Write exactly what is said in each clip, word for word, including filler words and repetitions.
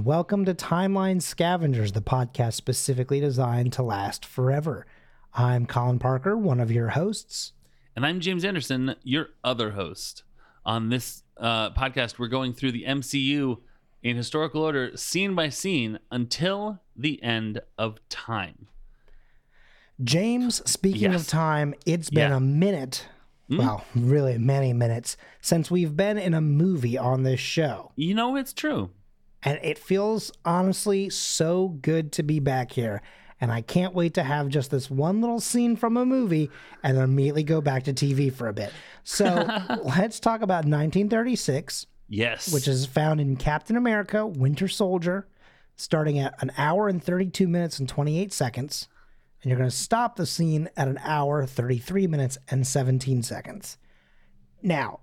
and welcome to Timeline Scavengers, the podcast specifically designed to last forever. I'm Colin Parker, one of your hosts. And I'm James Anderson, your other host. On this uh, podcast, we're going through the M C U in historical order, scene by scene, until the end of time. James, speaking yes. of time, it's been yeah. a minute. Well, really many minutes since we've been in a movie on this show. You know, it's true. And it feels honestly so good to be back here. And I can't wait to have just this one little scene from a movie and then immediately go back to T V for a bit. So let's talk about nineteen thirty-six. Yes. Which is found in Captain America: Winter Soldier, starting at an hour and thirty-two minutes and twenty-eight seconds. And you're going to stop the scene at an hour, thirty-three minutes, and seventeen seconds. Now,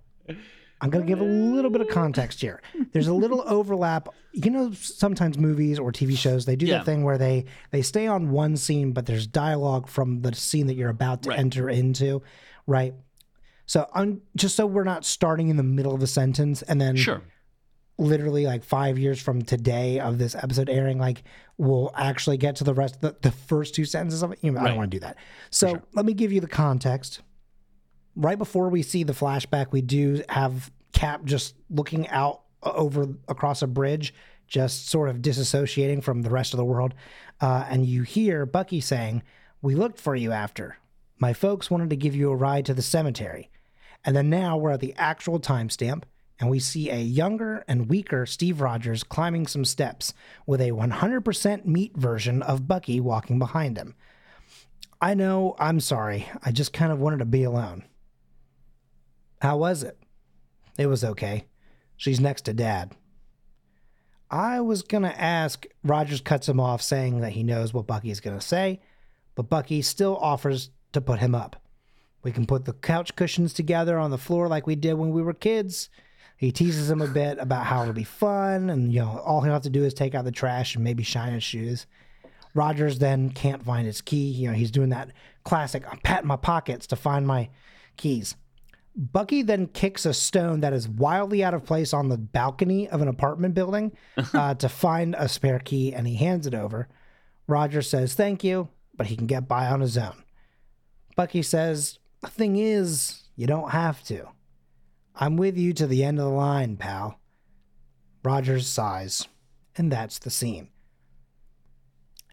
I'm going to give a little bit of context here. There's a little overlap. You know, sometimes movies or T V shows, they do yeah. that thing where they, they stay on one scene, but there's dialogue from the scene that you're about to right. enter into, right? So I'm, just so we're not starting in the middle of a sentence and then... Sure. Literally like five years from today of this episode airing, like we'll actually get to the rest of the, the first two sentences of it. You know, right. I don't want to do that. So sure. let me give you the context. Right before we see the flashback, we do have Cap just looking out over across a bridge, just sort of disassociating from the rest of the world. Uh, and you hear Bucky saying, "We looked for you after. My folks wanted to give you a ride to the cemetery." And then now we're at the actual timestamp. And we see a younger and weaker Steve Rogers climbing some steps with a one hundred percent meat version of Bucky walking behind him. I know, I'm sorry. I just kind of wanted to be alone. How was it? It was okay. She's next to Dad. I was going to ask. Rogers cuts him off, saying that he knows what Bucky's going to say, but Bucky still offers to put him up. We can put the couch cushions together on the floor like we did when we were kids. He teases him a bit about how it'll be fun, and you know, all he'll have to do is take out the trash and maybe shine his shoes. Rogers then can't find his key. You know, he's doing that classic, I'm patting my pockets to find my keys. Bucky then kicks a stone that is wildly out of place on the balcony of an apartment building uh, to find a spare key, and he hands it over. Rogers says thank you, but he can get by on his own. Bucky says, "The thing is, you don't have to. I'm with you to the end of the line, pal." Rogers sighs, and that's the scene.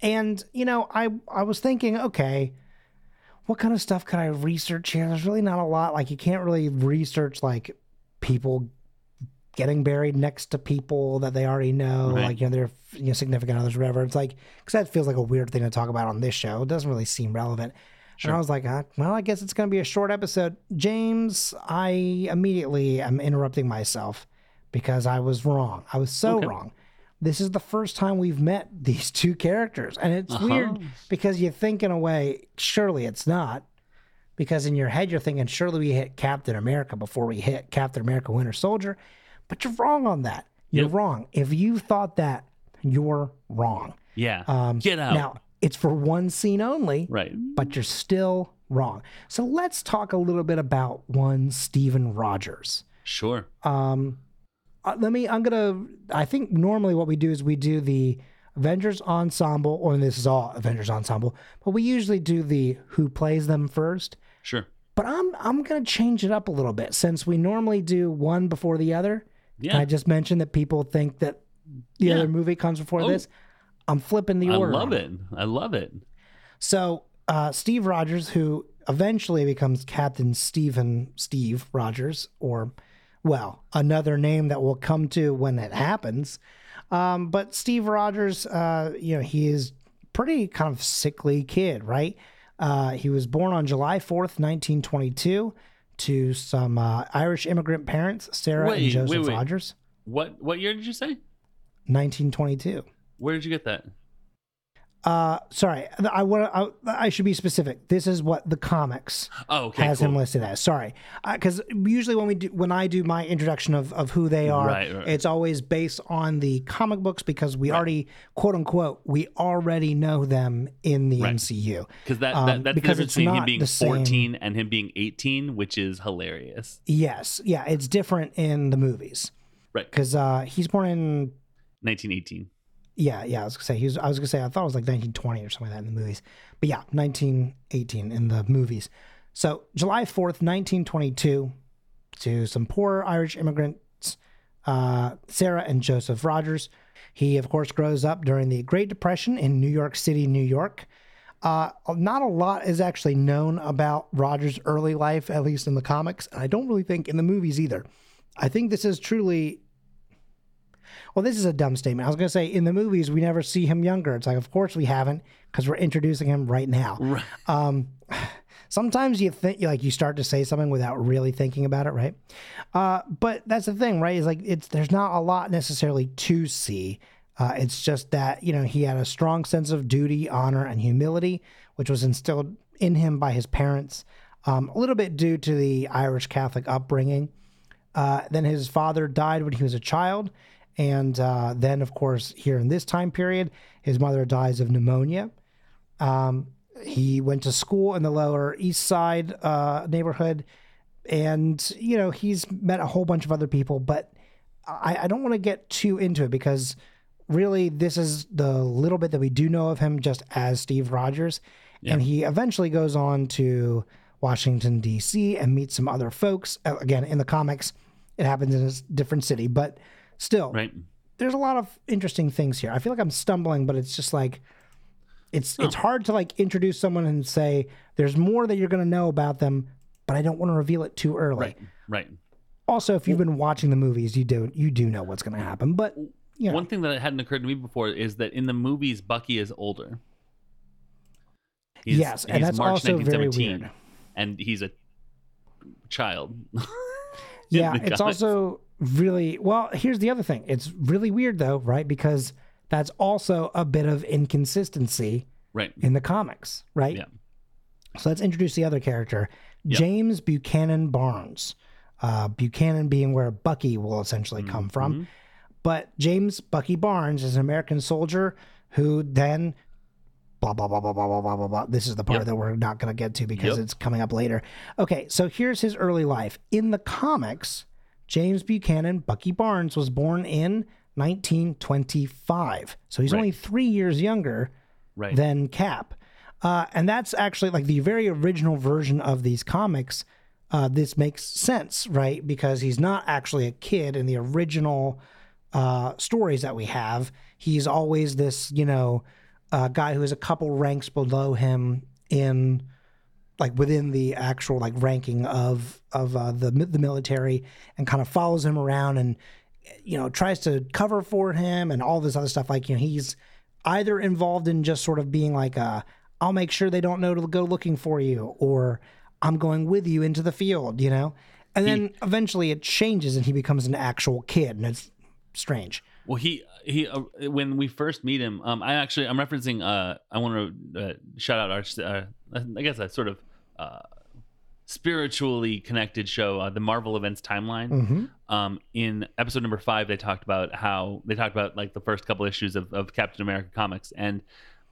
And, you know, I, I was thinking, okay, what kind of stuff could I research here? There's really not a lot. Like, you can't really research, like, people getting buried next to people that they already know. Right. Like, you know, their you know, significant others, whatever. It's like, because that feels like a weird thing to talk about on this show. It doesn't really seem relevant. Sure. And I was like, ah, well, I guess it's going to be a short episode. James, I immediately am interrupting myself because I was wrong. I was so okay. wrong. This is the first time we've met these two characters. And it's uh-huh. weird because you think in a way, surely it's not. Because in your head, you're thinking, surely we hit Captain America before we hit Captain America Winter Soldier. But you're wrong on that. You're yep. wrong. If you thought that, you're wrong. Yeah. Um, Get out. Now, it's for one scene only, right? But you're still wrong. So let's talk a little bit about one Stephen Rogers. Sure. Um, let me, I'm going to, I think normally what we do is we do the Avengers Ensemble, or this is all Avengers Ensemble, but we usually do the who plays them first. Sure. But I'm I'm going to change it up a little bit since we normally do one before the other. Yeah. I just mentioned that people think that the yeah. other movie comes before oh. this. I'm flipping the order. I love it. I love it. So uh, Steve Rogers, who eventually becomes Captain Stephen Steve Rogers, or, well, another name that we'll come to when it happens. Um, but Steve Rogers, uh, you know, he is pretty kind of sickly kid, right? Uh, he was born on July fourth, nineteen twenty-two, to some uh, Irish immigrant parents, Sarah wait, and Joseph wait, wait. Rogers. What what year did you say? nineteen twenty-two. Where did you get that? Uh, sorry, I want I, I should be specific. This is what the comics oh, okay, has cool. him listed as. Sorry, because uh, usually when we do, when I do my introduction of, of who they are, right, right. it's always based on the comic books because we right. already quote unquote we already know them in the right. M C U. Because that, that that's um, because it's between him being fourteen and him being eighteen, which is hilarious. Yes, yeah, it's different in the movies, right? Because uh, he's born in nineteen eighteen. Yeah, yeah, I was gonna say he was, I was gonna say I thought it was like nineteen twenty or something like that in the movies, but yeah, nineteen eighteen in the movies. So July fourth, nineteen twenty-two, to some poor Irish immigrants, uh, Sarah and Joseph Rogers. He of course grows up during the Great Depression in New York City, New York. Uh, not a lot is actually known about Rogers' early life, at least in the comics, and I don't really think in the movies either. I think this is truly. Well, this is a dumb statement. I was going to say, in the movies, we never see him younger. It's like, of course we haven't, because we're introducing him right now. Right. Um, sometimes you think, like, you start to say something without really thinking about it, right? Uh, but that's the thing, right? It's like, it's there's not a lot necessarily to see. Uh, it's just that, you know, he had a strong sense of duty, honor, and humility, which was instilled in him by his parents, um, a little bit due to the Irish Catholic upbringing. Uh, then his father died when he was a child. And uh, then, of course, here in this time period, his mother dies of pneumonia. Um, he went to school in the Lower East Side uh, neighborhood. And, you know, he's met a whole bunch of other people. But I, I don't want to get too into it because really this is the little bit that we do know of him just as Steve Rogers. Yeah. And he eventually goes on to Washington, D C and meets some other folks. Again, in the comics, it happens in a different city. But still, right. There's a lot of interesting things here. I feel like I'm stumbling, but it's just like, it's oh. it's hard to like introduce someone and say, there's more that you're going to know about them, but I don't want to reveal it too early. Right, right. Also, if you've been watching the movies, you do, you do know what's going to happen. But you know. One thing that hadn't occurred to me before is that in the movies, Bucky is older. He's, yes, and he's that's March also very weird. And he's a child. Yeah, it's also... Really well, here's the other thing. It's really weird though, right? Because that's also a bit of inconsistency right. in the comics, right? Yeah. So let's introduce the other character, yep. James Buchanan Barnes. Uh, Buchanan being where Bucky will essentially mm-hmm. come from. Mm-hmm. But James Bucky Barnes is an American soldier who then blah, blah, blah, blah, blah, blah, blah, blah, blah. This is the part yep. that we're not going to get to because yep. it's coming up later. Okay, so here's his early life. In the comics, James Buchanan, Bucky Barnes, was born in nineteen twenty-five. So he's right. only three years younger right. than Cap. Uh, and that's actually like the very original version of these comics. Uh, this makes sense, right? Because he's not actually a kid in the original uh, stories that we have. He's always this, you know, uh, guy who is a couple ranks below him in... like within the actual like ranking of of uh, the the military, and kind of follows him around and, you know, tries to cover for him and all this other stuff. Like, you know, he's either involved in just sort of being like, uh, I'll make sure they don't know to go looking for you, or I'm going with you into the field, you know? And then he, eventually it changes and he becomes an actual kid, and it's strange. Well, he, he uh, when we first meet him, um, I actually, I'm referencing, uh, I want to uh, shout out our, uh, I guess a sort of uh, spiritually connected show, uh, the Marvel Events Timeline. Mm-hmm. Um, in episode number five, they talked about how they talked about like the first couple issues of, of Captain America comics, and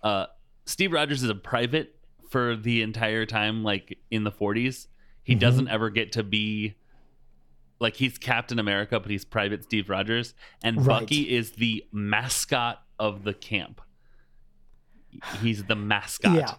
uh, Steve Rogers is a private for the entire time, like in the forties. He mm-hmm. doesn't ever get to be like he's Captain America, but he's Private Steve Rogers, and right. Bucky is the mascot of the camp. He's the mascot. Yeah.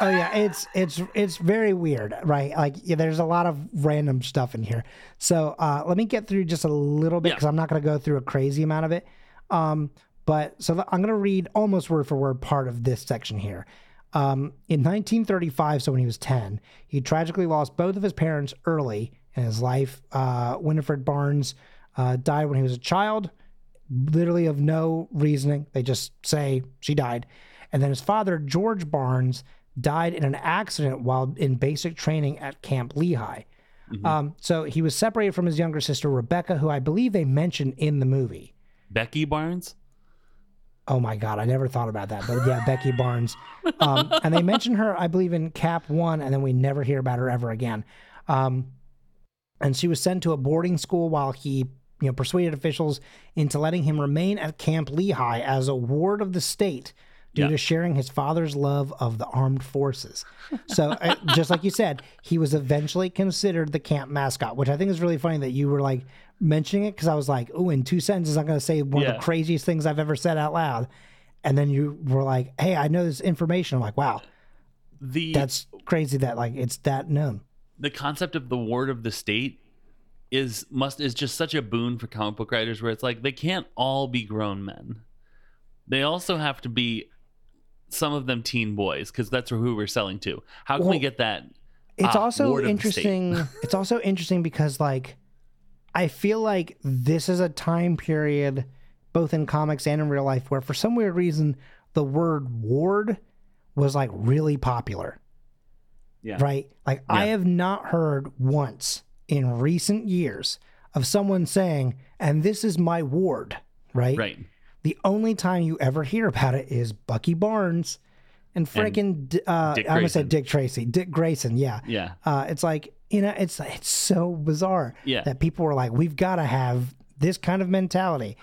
Oh yeah, it's it's it's very weird, right? Like yeah, there's a lot of random stuff in here. So uh, let me get through just a little bit because yeah. I'm not going to go through a crazy amount of it. Um, but so I'm going to read almost word for word part of this section here. Um, in nineteen thirty-five, so when he was ten, he tragically lost both of his parents early in his life. Uh, Winifred Barnes uh, died when he was a child, literally of no reasoning. They just say she died, and then his father, George Barnes, died in an accident while in basic training at Camp Lehigh. Mm-hmm. Um, so he was separated from his younger sister, Rebecca, who I believe they mentioned in the movie. Becky Barnes? Oh my God, I never thought about that. But yeah, Becky Barnes. Um, and they mention her, I believe, in Cap one, and then we never hear about her ever again. Um, and she was sent to a boarding school while he you know, persuaded officials into letting him remain at Camp Lehigh as a ward of the state, due yeah. to sharing his father's love of the armed forces. So uh, just like you said, he was eventually considered the camp mascot, which I think is really funny that you were like mentioning it because I was like, oh, in two sentences, I'm going to say one yeah. of the craziest things I've ever said out loud. And then you were like, hey, I know this information. I'm like, wow, the that's crazy that like it's that known. The concept of the ward of the state is must is just such a boon for comic book writers where it's like they can't all be grown men. They also have to be, some of them, teen boys, because that's who we're selling to. How can well, we get that? It's ah, also interesting. It's also interesting because, like, I feel like this is a time period, both in comics and in real life, where for some weird reason the word ward was like really popular. Yeah. Right? Like, yeah. I have not heard once in recent years of someone saying, and this is my ward. Right? Right. The only time you ever hear about it is Bucky Barnes and freaking, uh, I'm going to say Dick Tracy, Dick Grayson. Yeah. Yeah. Uh, it's like, you know, it's, it's so bizarre yeah. that people were like, we've got to have this kind of mentality.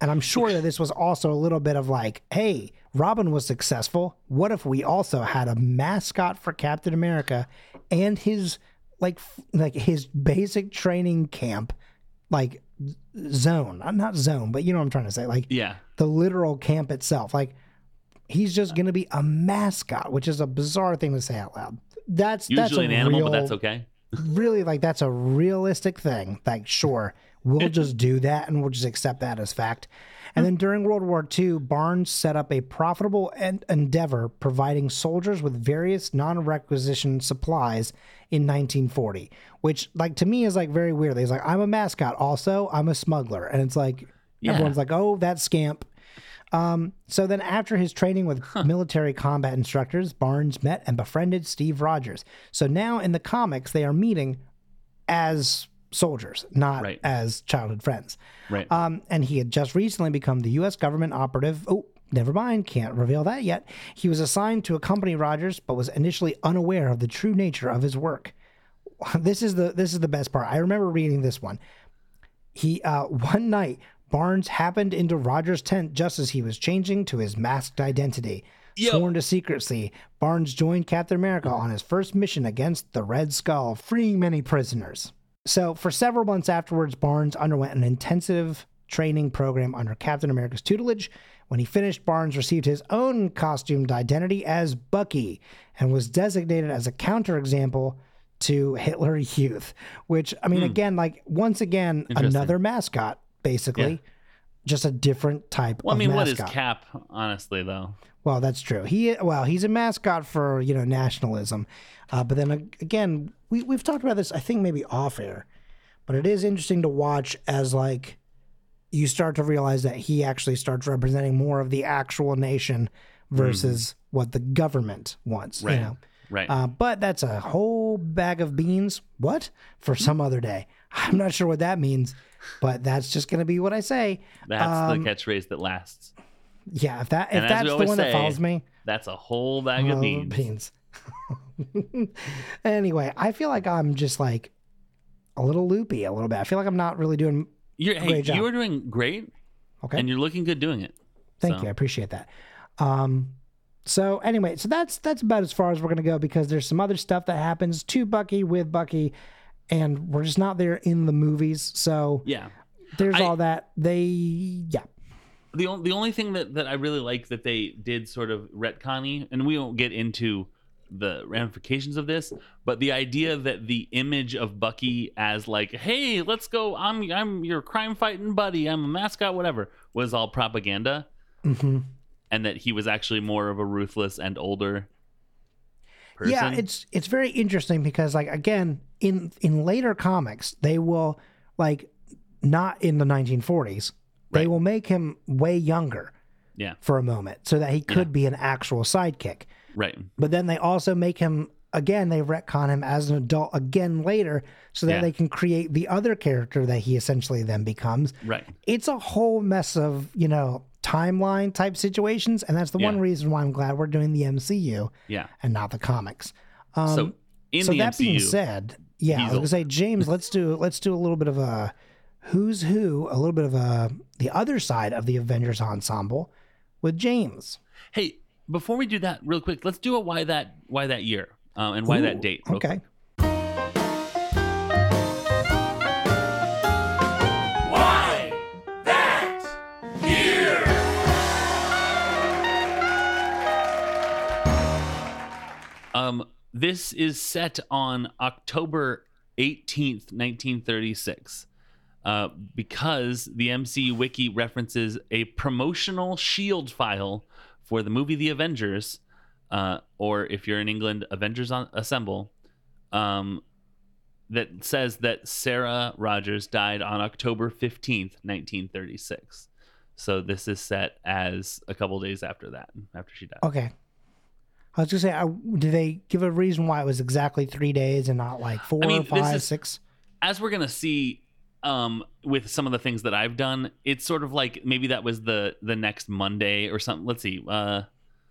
And I'm sure that this was also a little bit of like, hey, Robin was successful. What if we also had a mascot for Captain America and his like, like his basic training camp, like zone, not zone, but you know what I'm trying to say? Like yeah. the literal camp itself, like, he's just going to be a mascot, which is a bizarre thing to say out loud. That's usually that's an real, animal, but that's okay. really, like, that's a realistic thing. Like, sure, we'll just do that, and we'll just accept that as fact. And then during World War Two, Barnes set up a profitable en- endeavor providing soldiers with various non-requisition supplies in nineteen forty, which, like, to me is, like, very weird. He's like, I'm a mascot. Also, I'm a smuggler. And it's like, yeah. everyone's like, oh, that scamp. Um, so then after his training with huh. military combat instructors, Barnes met and befriended Steve Rogers. So now in the comics, they are meeting as soldiers, not right. as childhood friends. Right. Um, and he had just recently become the U S government operative. Oh, never mind. Can't reveal that yet. He was assigned to accompany Rogers, but was initially unaware of the true nature of his work. This is the, this is the best part. I remember reading this one. He, uh, one night, Barnes happened into Rogers' tent just as he was changing to his masked identity. Yep. Sworn to secrecy, Barnes joined Captain America on his first mission against the Red Skull, freeing many prisoners. So for several months afterwards, Barnes underwent an intensive training program under Captain America's tutelage. When he finished, Barnes received his own costumed identity as Bucky and was designated as a counterexample to Hitler Youth, which, I mean, mm. again, like, once again, another mascot. Basically, yeah. just a different type. Well, of I mean, mascot. What is Cap? Honestly, though. Well, that's true. He well, he's a mascot for you know nationalism, uh, but then again, we we've talked about this. I think maybe off air, but it is interesting to watch as like you start to realize that he actually starts representing more of the actual nation versus mm. what the government wants. Right. You know? Right. Uh, but that's a whole bag of beans. What for some other day? I'm not sure what that means. But that's just going to be what I say. That's um, the catchphrase that lasts. Yeah, if that if and that's the one say, that follows me. That's a whole bag of beans. beans. Anyway, I feel like I'm just like a little loopy a little bit. I feel like I'm not really doing you're, a great hey, job. You are doing great. Okay. And you're looking good doing it. Thank so. you. I appreciate that. Um, so anyway, so that's that's about as far as we're going to go because there's some other stuff that happens to Bucky with Bucky. And we're just not there in the movies, so yeah, there's I, all that. They yeah. The only the only thing that, that I really like that they did sort of retconny, and we won't get into the ramifications of this, but the idea that the image of Bucky as like, hey, let's go, I'm I'm your crime fighting buddy, I'm a mascot, whatever, was all propaganda, mm-hmm. and that he was actually more of a ruthless and older person. Yeah, it's it's very interesting because like again. In in later comics, they will, like, not in the nineteen forties, right. they will make him way younger yeah. for a moment so that he could yeah. be an actual sidekick. Right. But then they also make him, again, they retcon him as an adult again later so that yeah. they can create the other character that he essentially then becomes. Right. It's a whole mess of, you know, timeline type situations, and that's the yeah. one reason why I'm glad we're doing the M C U yeah. and not the comics. Um, so in so the that M C U, being said... Yeah, Diesel. I was gonna say, James, let's do let's do a little bit of a who's who, a little bit of a the other side of the Avengers ensemble with James. Hey, before we do that, real quick, let's do a why that why that year uh, and why Ooh, that date. Okay. Quick. Um, this is set on October eighteenth, nineteen thirty-six, uh, because the M C U Wiki references a promotional S H I E L D file for the movie The Avengers, uh, or if you're in England, Avengers on, Assemble, um, that says that Sarah Rogers died on October fifteenth, nineteen thirty-six. So this is set as a couple days after that, after she died. Okay. I was going to say, I, do they give a reason why it was exactly three days and not like four, I mean, five, is, six? As we're going to see um, with some of the things that I've done, it's sort of like maybe that was the, the next Monday or something. Let's see. Uh,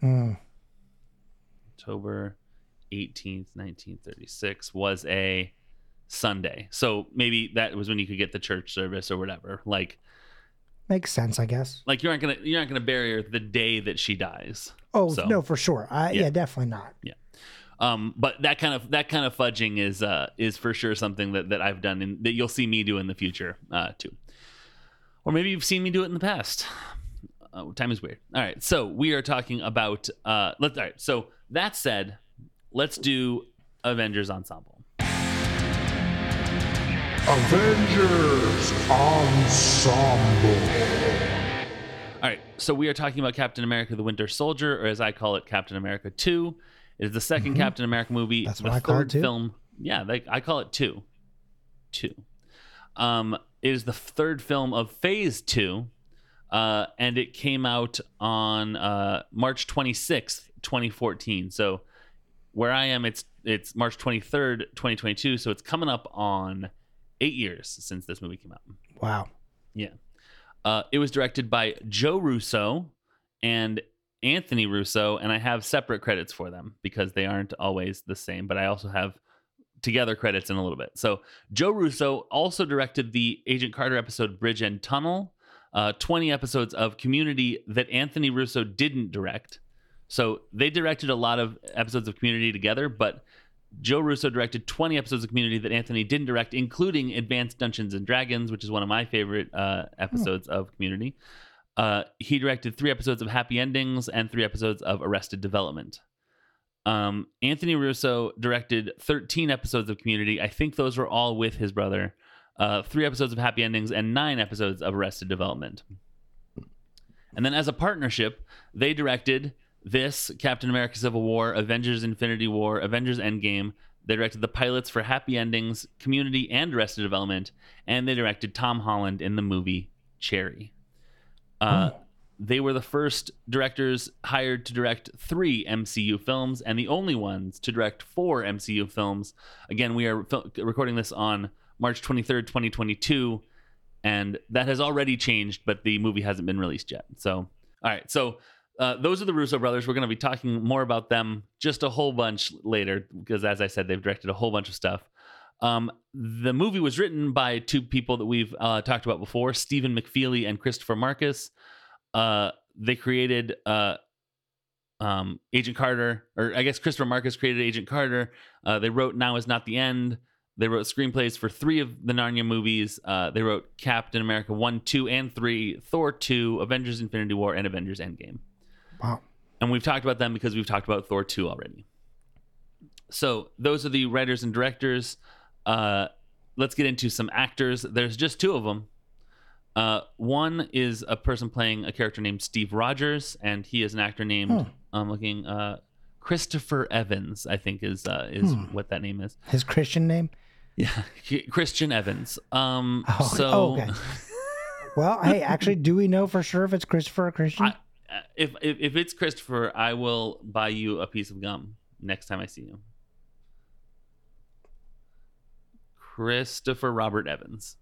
mm. October eighteenth, nineteen thirty-six was a Sunday. So maybe that was when you could get the church service or whatever. Like, makes sense, I guess. Like, you're not gonna you're not gonna bury her the day that she dies. Oh so, no, for sure. I, yeah. yeah, definitely not. Yeah, um, but that kind of that kind of fudging is uh is for sure something that, that I've done and that you'll see me do in the future uh, too, or maybe you've seen me do it in the past. Uh, time is weird. All right, so we are talking about uh. Let's all right. So that said, let's do Avengers Ensemble. Avengers Ensemble. All right, so we are talking about Captain America: The Winter Soldier, or as I call it, Captain America two. It is the second mm-hmm. Captain America movie. That's the what I call it, too. Film. Yeah, they, I call it two. Two. Um, it is the third film of Phase Two, uh, and it came out on uh, March twenty-sixth, twenty fourteen. So where I am, it's it's March twenty-third, twenty twenty-two. So it's coming up on eight years since this movie came out. Wow. Yeah. Uh, it was directed by Joe Russo and Anthony Russo, and I have separate credits for them because they aren't always the same, but I also have together credits in a little bit. So Joe Russo also directed the Agent Carter episode Bridge and Tunnel, uh, twenty episodes of Community that Anthony Russo didn't direct. So they directed a lot of episodes of Community together, but Joe Russo directed twenty episodes of Community that Anthony didn't direct, including Advanced Dungeons and Dragons, which is one of my favorite uh, episodes oh. of Community. Uh, he directed three episodes of Happy Endings and three episodes of Arrested Development. Um, Anthony Russo directed thirteen episodes of Community. I think those were all with his brother. Uh, three episodes of Happy Endings and nine episodes of Arrested Development. And then as a partnership, they directed this, Captain America: Civil War, Avengers: Infinity War, Avengers: Endgame. They directed the pilots for Happy Endings, Community, and Arrested Development, and they directed Tom Holland in the movie Cherry. Uh, oh. They were the first directors hired to direct three M C U films and the only ones to direct four M C U films. Again, we are fil- recording this on March twenty-third, twenty twenty-two, and that has already changed, but the movie hasn't been released yet. So, all right, so... Uh, those are the Russo brothers. We're going to be talking more about them just a whole bunch later because, as I said, they've directed a whole bunch of stuff. Um, the movie was written by two people that we've uh, talked about before, Stephen McFeely and Christopher Markus. Uh, they created uh, um, Agent Carter, or I guess Christopher Markus created Agent Carter. Uh, they wrote Now Is Not the End. They wrote screenplays for three of the Narnia movies. Uh, they wrote Captain America one, two, and three, Thor two, Avengers Infinity War, and Avengers Endgame. Wow. And we've talked about them because we've talked about Thor two already. So those are the writers and directors. Uh, let's get into some actors. There's just two of them. Uh, one is a person playing a character named Steve Rogers, and he is an actor named, oh. I'm looking, uh, Christopher Evans, I think is uh, is hmm. what that name is. His Christian name? Yeah, Christian Evans. Um, oh, so, oh, okay. Well, hey, actually, do we know for sure if it's Christopher or Christian? I, If, if if it's Christopher, I will buy you a piece of gum next time I see you. Christopher Robert Evans.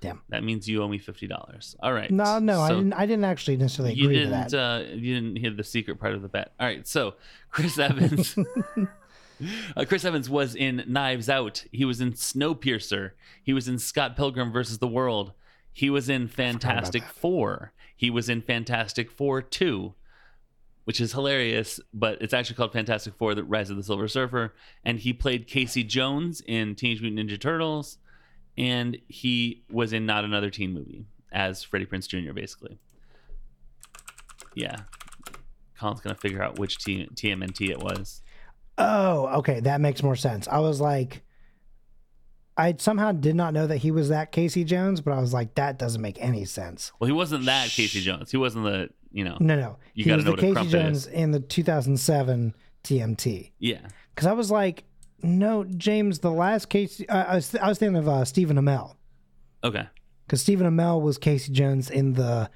Damn. That means you owe me fifty dollars. All right. No, no, so I didn't. I didn't actually necessarily agree you didn't, to that. Uh, you didn't hear the secret part of the bet. All right. So Chris Evans. uh, Chris Evans was in Knives Out. He was in Snowpiercer. He was in Scott Pilgrim versus the World. He was in Fantastic Four. He was in Fantastic Four two, which is hilarious, but it's actually called Fantastic Four: The Rise of the Silver Surfer. And he played Casey Jones in Teenage Mutant Ninja Turtles. And he was in Not Another Teen Movie as Freddie Prinze Junior, basically. Yeah. Colin's going to figure out which T- TMNT it was. Oh, okay. That makes more sense. I was like, I somehow did not know that he was that Casey Jones, but I was like, that doesn't make any sense. Well, he wasn't that Shh. Casey Jones. He wasn't the, you know. No, no. You got to know what Casey Jones is. In the two thousand seven T M T. Yeah. Because I was like, no, James, the last Casey, uh, I, was, I was thinking of uh, Stephen Amell. Okay. Because Stephen Amell was Casey Jones in the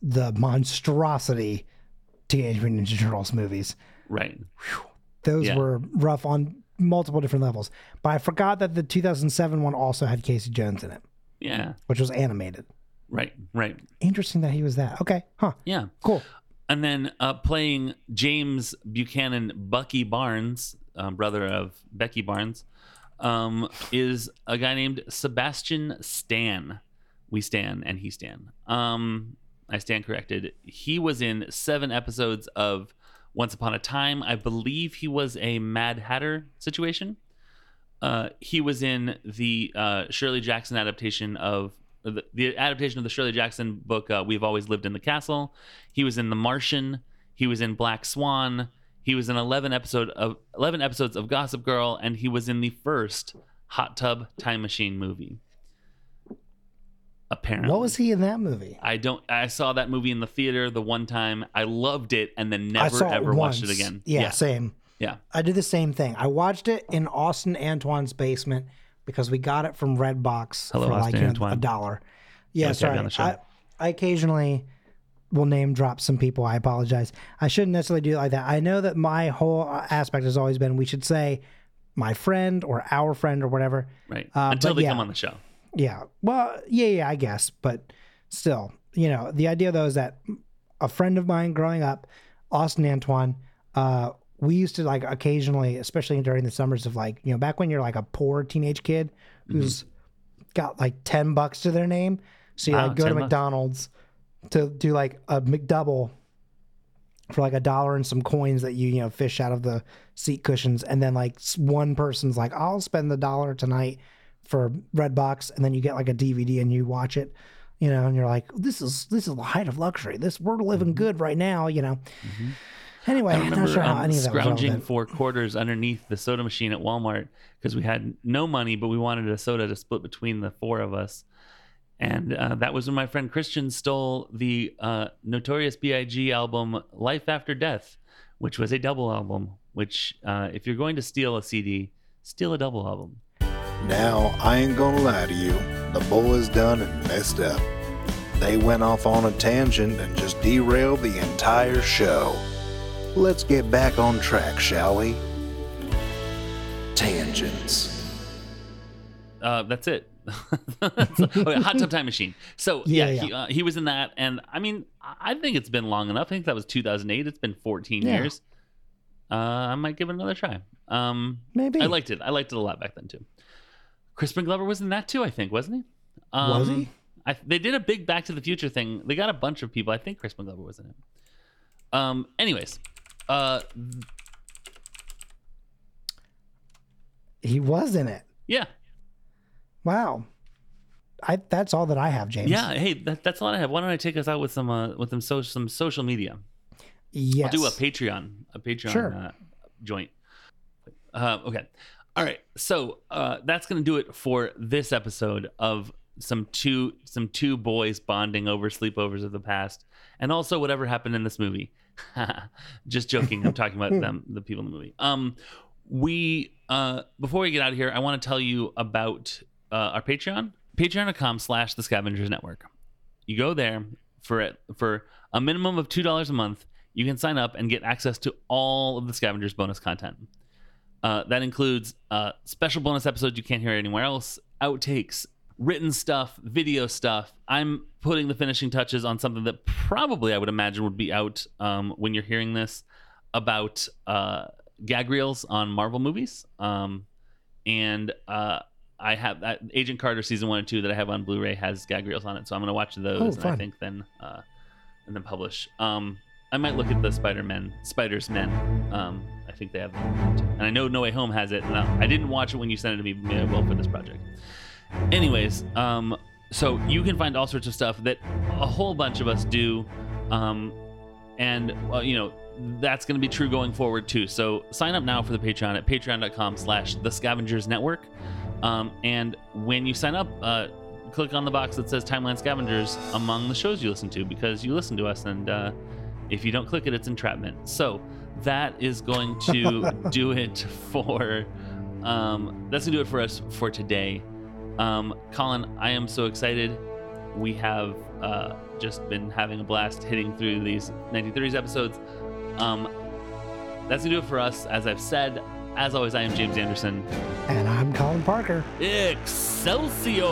the monstrosity Teenage Mutant Ninja Turtles movies. Right. Whew. Those yeah. were rough on multiple different levels. But I forgot that the two thousand seven one also had Casey Jones in it. Yeah. Which was animated. Right, right. Interesting that he was that. Okay, huh. Yeah. Cool. And then uh, playing James Buchanan, Bucky Barnes, um, brother of Becky Barnes, um, is a guy named Sebastian Stan. We Stan and he Stan. Um, I stand corrected. He was in seven episodes of Once Upon a Time. I believe he was a Mad Hatter situation. Uh, he was in the uh, Shirley Jackson adaptation of the, the adaptation of the Shirley Jackson book. Uh, We've Always Lived in the Castle. He was in The Martian. He was in Black Swan. He was in eleven episode of eleven episodes of Gossip Girl, and he was in the first Hot Tub Time Machine movie. Apparently. What was he in that movie? I don't. I saw that movie in the theater the one time. I loved it and then never ever watched it again. Yeah, yeah, same. Yeah, I did the same thing. I watched it in Austin Antoine's basement because we got it from Redbox Hello, for Austin like you know, a dollar. Yeah, sorry. On the show. I, I occasionally will name drop some people. I apologize. I shouldn't necessarily do it like that. I know that my whole aspect has always been we should say my friend or our friend or whatever. Right. Uh, Until they yeah. come on the show. Yeah, well, yeah, yeah, I guess. But still, you know, the idea, though, is that a friend of mine growing up, Austin Antoine, uh, we used to, like, occasionally, especially during the summers of, like, you know, back when you're, like, a poor teenage kid who's mm-hmm. got, like, ten bucks to their name. So you, wow, like, go to McDonald's bucks. to do, like, a McDouble for, like, a dollar and some coins that you, you know, fish out of the seat cushions. And then, like, one person's like, I'll spend the dollar tonight for Redbox, and then you get like a D V D and you watch it, you know, and you're like, this is this is the height of luxury. This we're living mm-hmm. good right now, you know. Mm-hmm. Anyway, I remember, not sure um, how any of that was scrounging for quarters underneath the soda machine at Walmart because we had no money, but we wanted a soda to split between the four of us. And uh, that was when my friend Christian stole the uh, Notorious B I G album Life After Death, which was a double album, which uh, if you're going to steal a C D, steal a double album. Now, I ain't gonna lie to you, the boys done and messed up. They went off on a tangent and just derailed the entire show. Let's get back on track, shall we? Tangents. Uh, that's it. that's, okay, Hot Tub Time Machine. So, yeah, yeah, yeah. He, uh, he was in that, and I mean, I think it's been long enough. I think that was two thousand eight. It's been fourteen yeah. years. Uh, I might give it another try. Um, Maybe. I liked it. I liked it a lot back then, too. Crispin Glover was in that too, I think, wasn't he? Um, was he? I, they did a big Back to the Future thing. They got a bunch of people. I think Crispin Glover was in it. Um, anyways. Uh, he was in it. Yeah. Wow. I That's all that I have, James. Yeah, hey, that, that's all I have. Why don't I take us out with some uh, with some, so, some social media? Yes. I'll do a Patreon. A Patreon sure. uh, joint. Uh, okay. All right, so uh, that's going to do it for this episode of some two some two boys bonding over sleepovers of the past, and also whatever happened in this movie. Just joking, I'm talking about them, the people in the movie. Um, we uh, before we get out of here, I want to tell you about uh, our Patreon, patreon.com slash the Scavengers Network. You go there for it for a minimum of two dollars a month. You can sign up and get access to all of the Scavengers bonus content. Uh, that includes uh, special bonus episodes you can't hear anywhere else, outtakes, written stuff, video stuff. I'm putting the finishing touches on something that probably I would imagine would be out um, when you're hearing this about uh, gag reels on Marvel movies. Um, and uh, I have uh, Agent Carter season one and two that I have on Blu-ray has gag reels on it, so I'm going to watch those oh, and fun. I think then uh, and then publish. Um, I might look at the Spider-Man, Spider's Men. Um, I think they have that. And I know No Way Home has it. And I didn't watch it when you sent it to me. Maybe I will for this project. Anyways, um, so you can find all sorts of stuff that a whole bunch of us do. Um, and, uh, you know, that's going to be true going forward too. So sign up now for the Patreon at patreon dot com slash the scavengers network. Um, and when you sign up, uh, click on the box that says Timeline Scavengers among the shows you listen to, because you listen to us, and uh, if you don't click it, it's entrapment. So that is going to do it for um, that's going to do it for us for today. Um, Colin, I am so excited. We have uh, just been having a blast hitting through these nineteen thirties episodes. Um, that's going to do it for us. As I've said, as always, I am James Anderson. And I'm Colin Parker. Excelsior!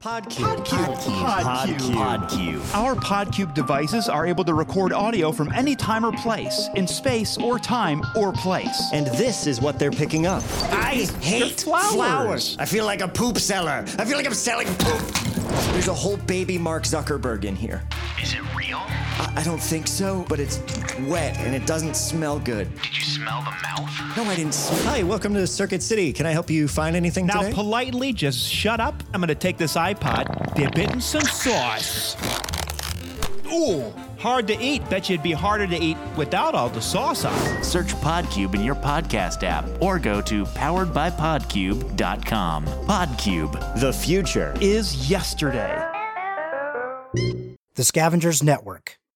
PodCube. PodCube. PodCube. PodCube. Our PodCube devices are able to record audio from any time or place, in space or time or place. And this is what they're picking up. I hate flowers. flowers. I feel like a poop seller. I feel like I'm selling poop. There's a whole baby Mark Zuckerberg in here. Is it real? I, I don't think so, but it's wet and it doesn't smell good. Did you smell the mouth? No, I didn't smell. Hi, welcome to Circuit City. Can I help you find anything now today? Now, politely, just shut up. I'm going to take this iPod, dip it in some sauce. Ooh, hard to eat. Bet you it'd be harder to eat without all the sauce on it. Search PodCube in your podcast app or go to powered by pod cube dot com. PodCube. The future is yesterday. The Scavengers Network.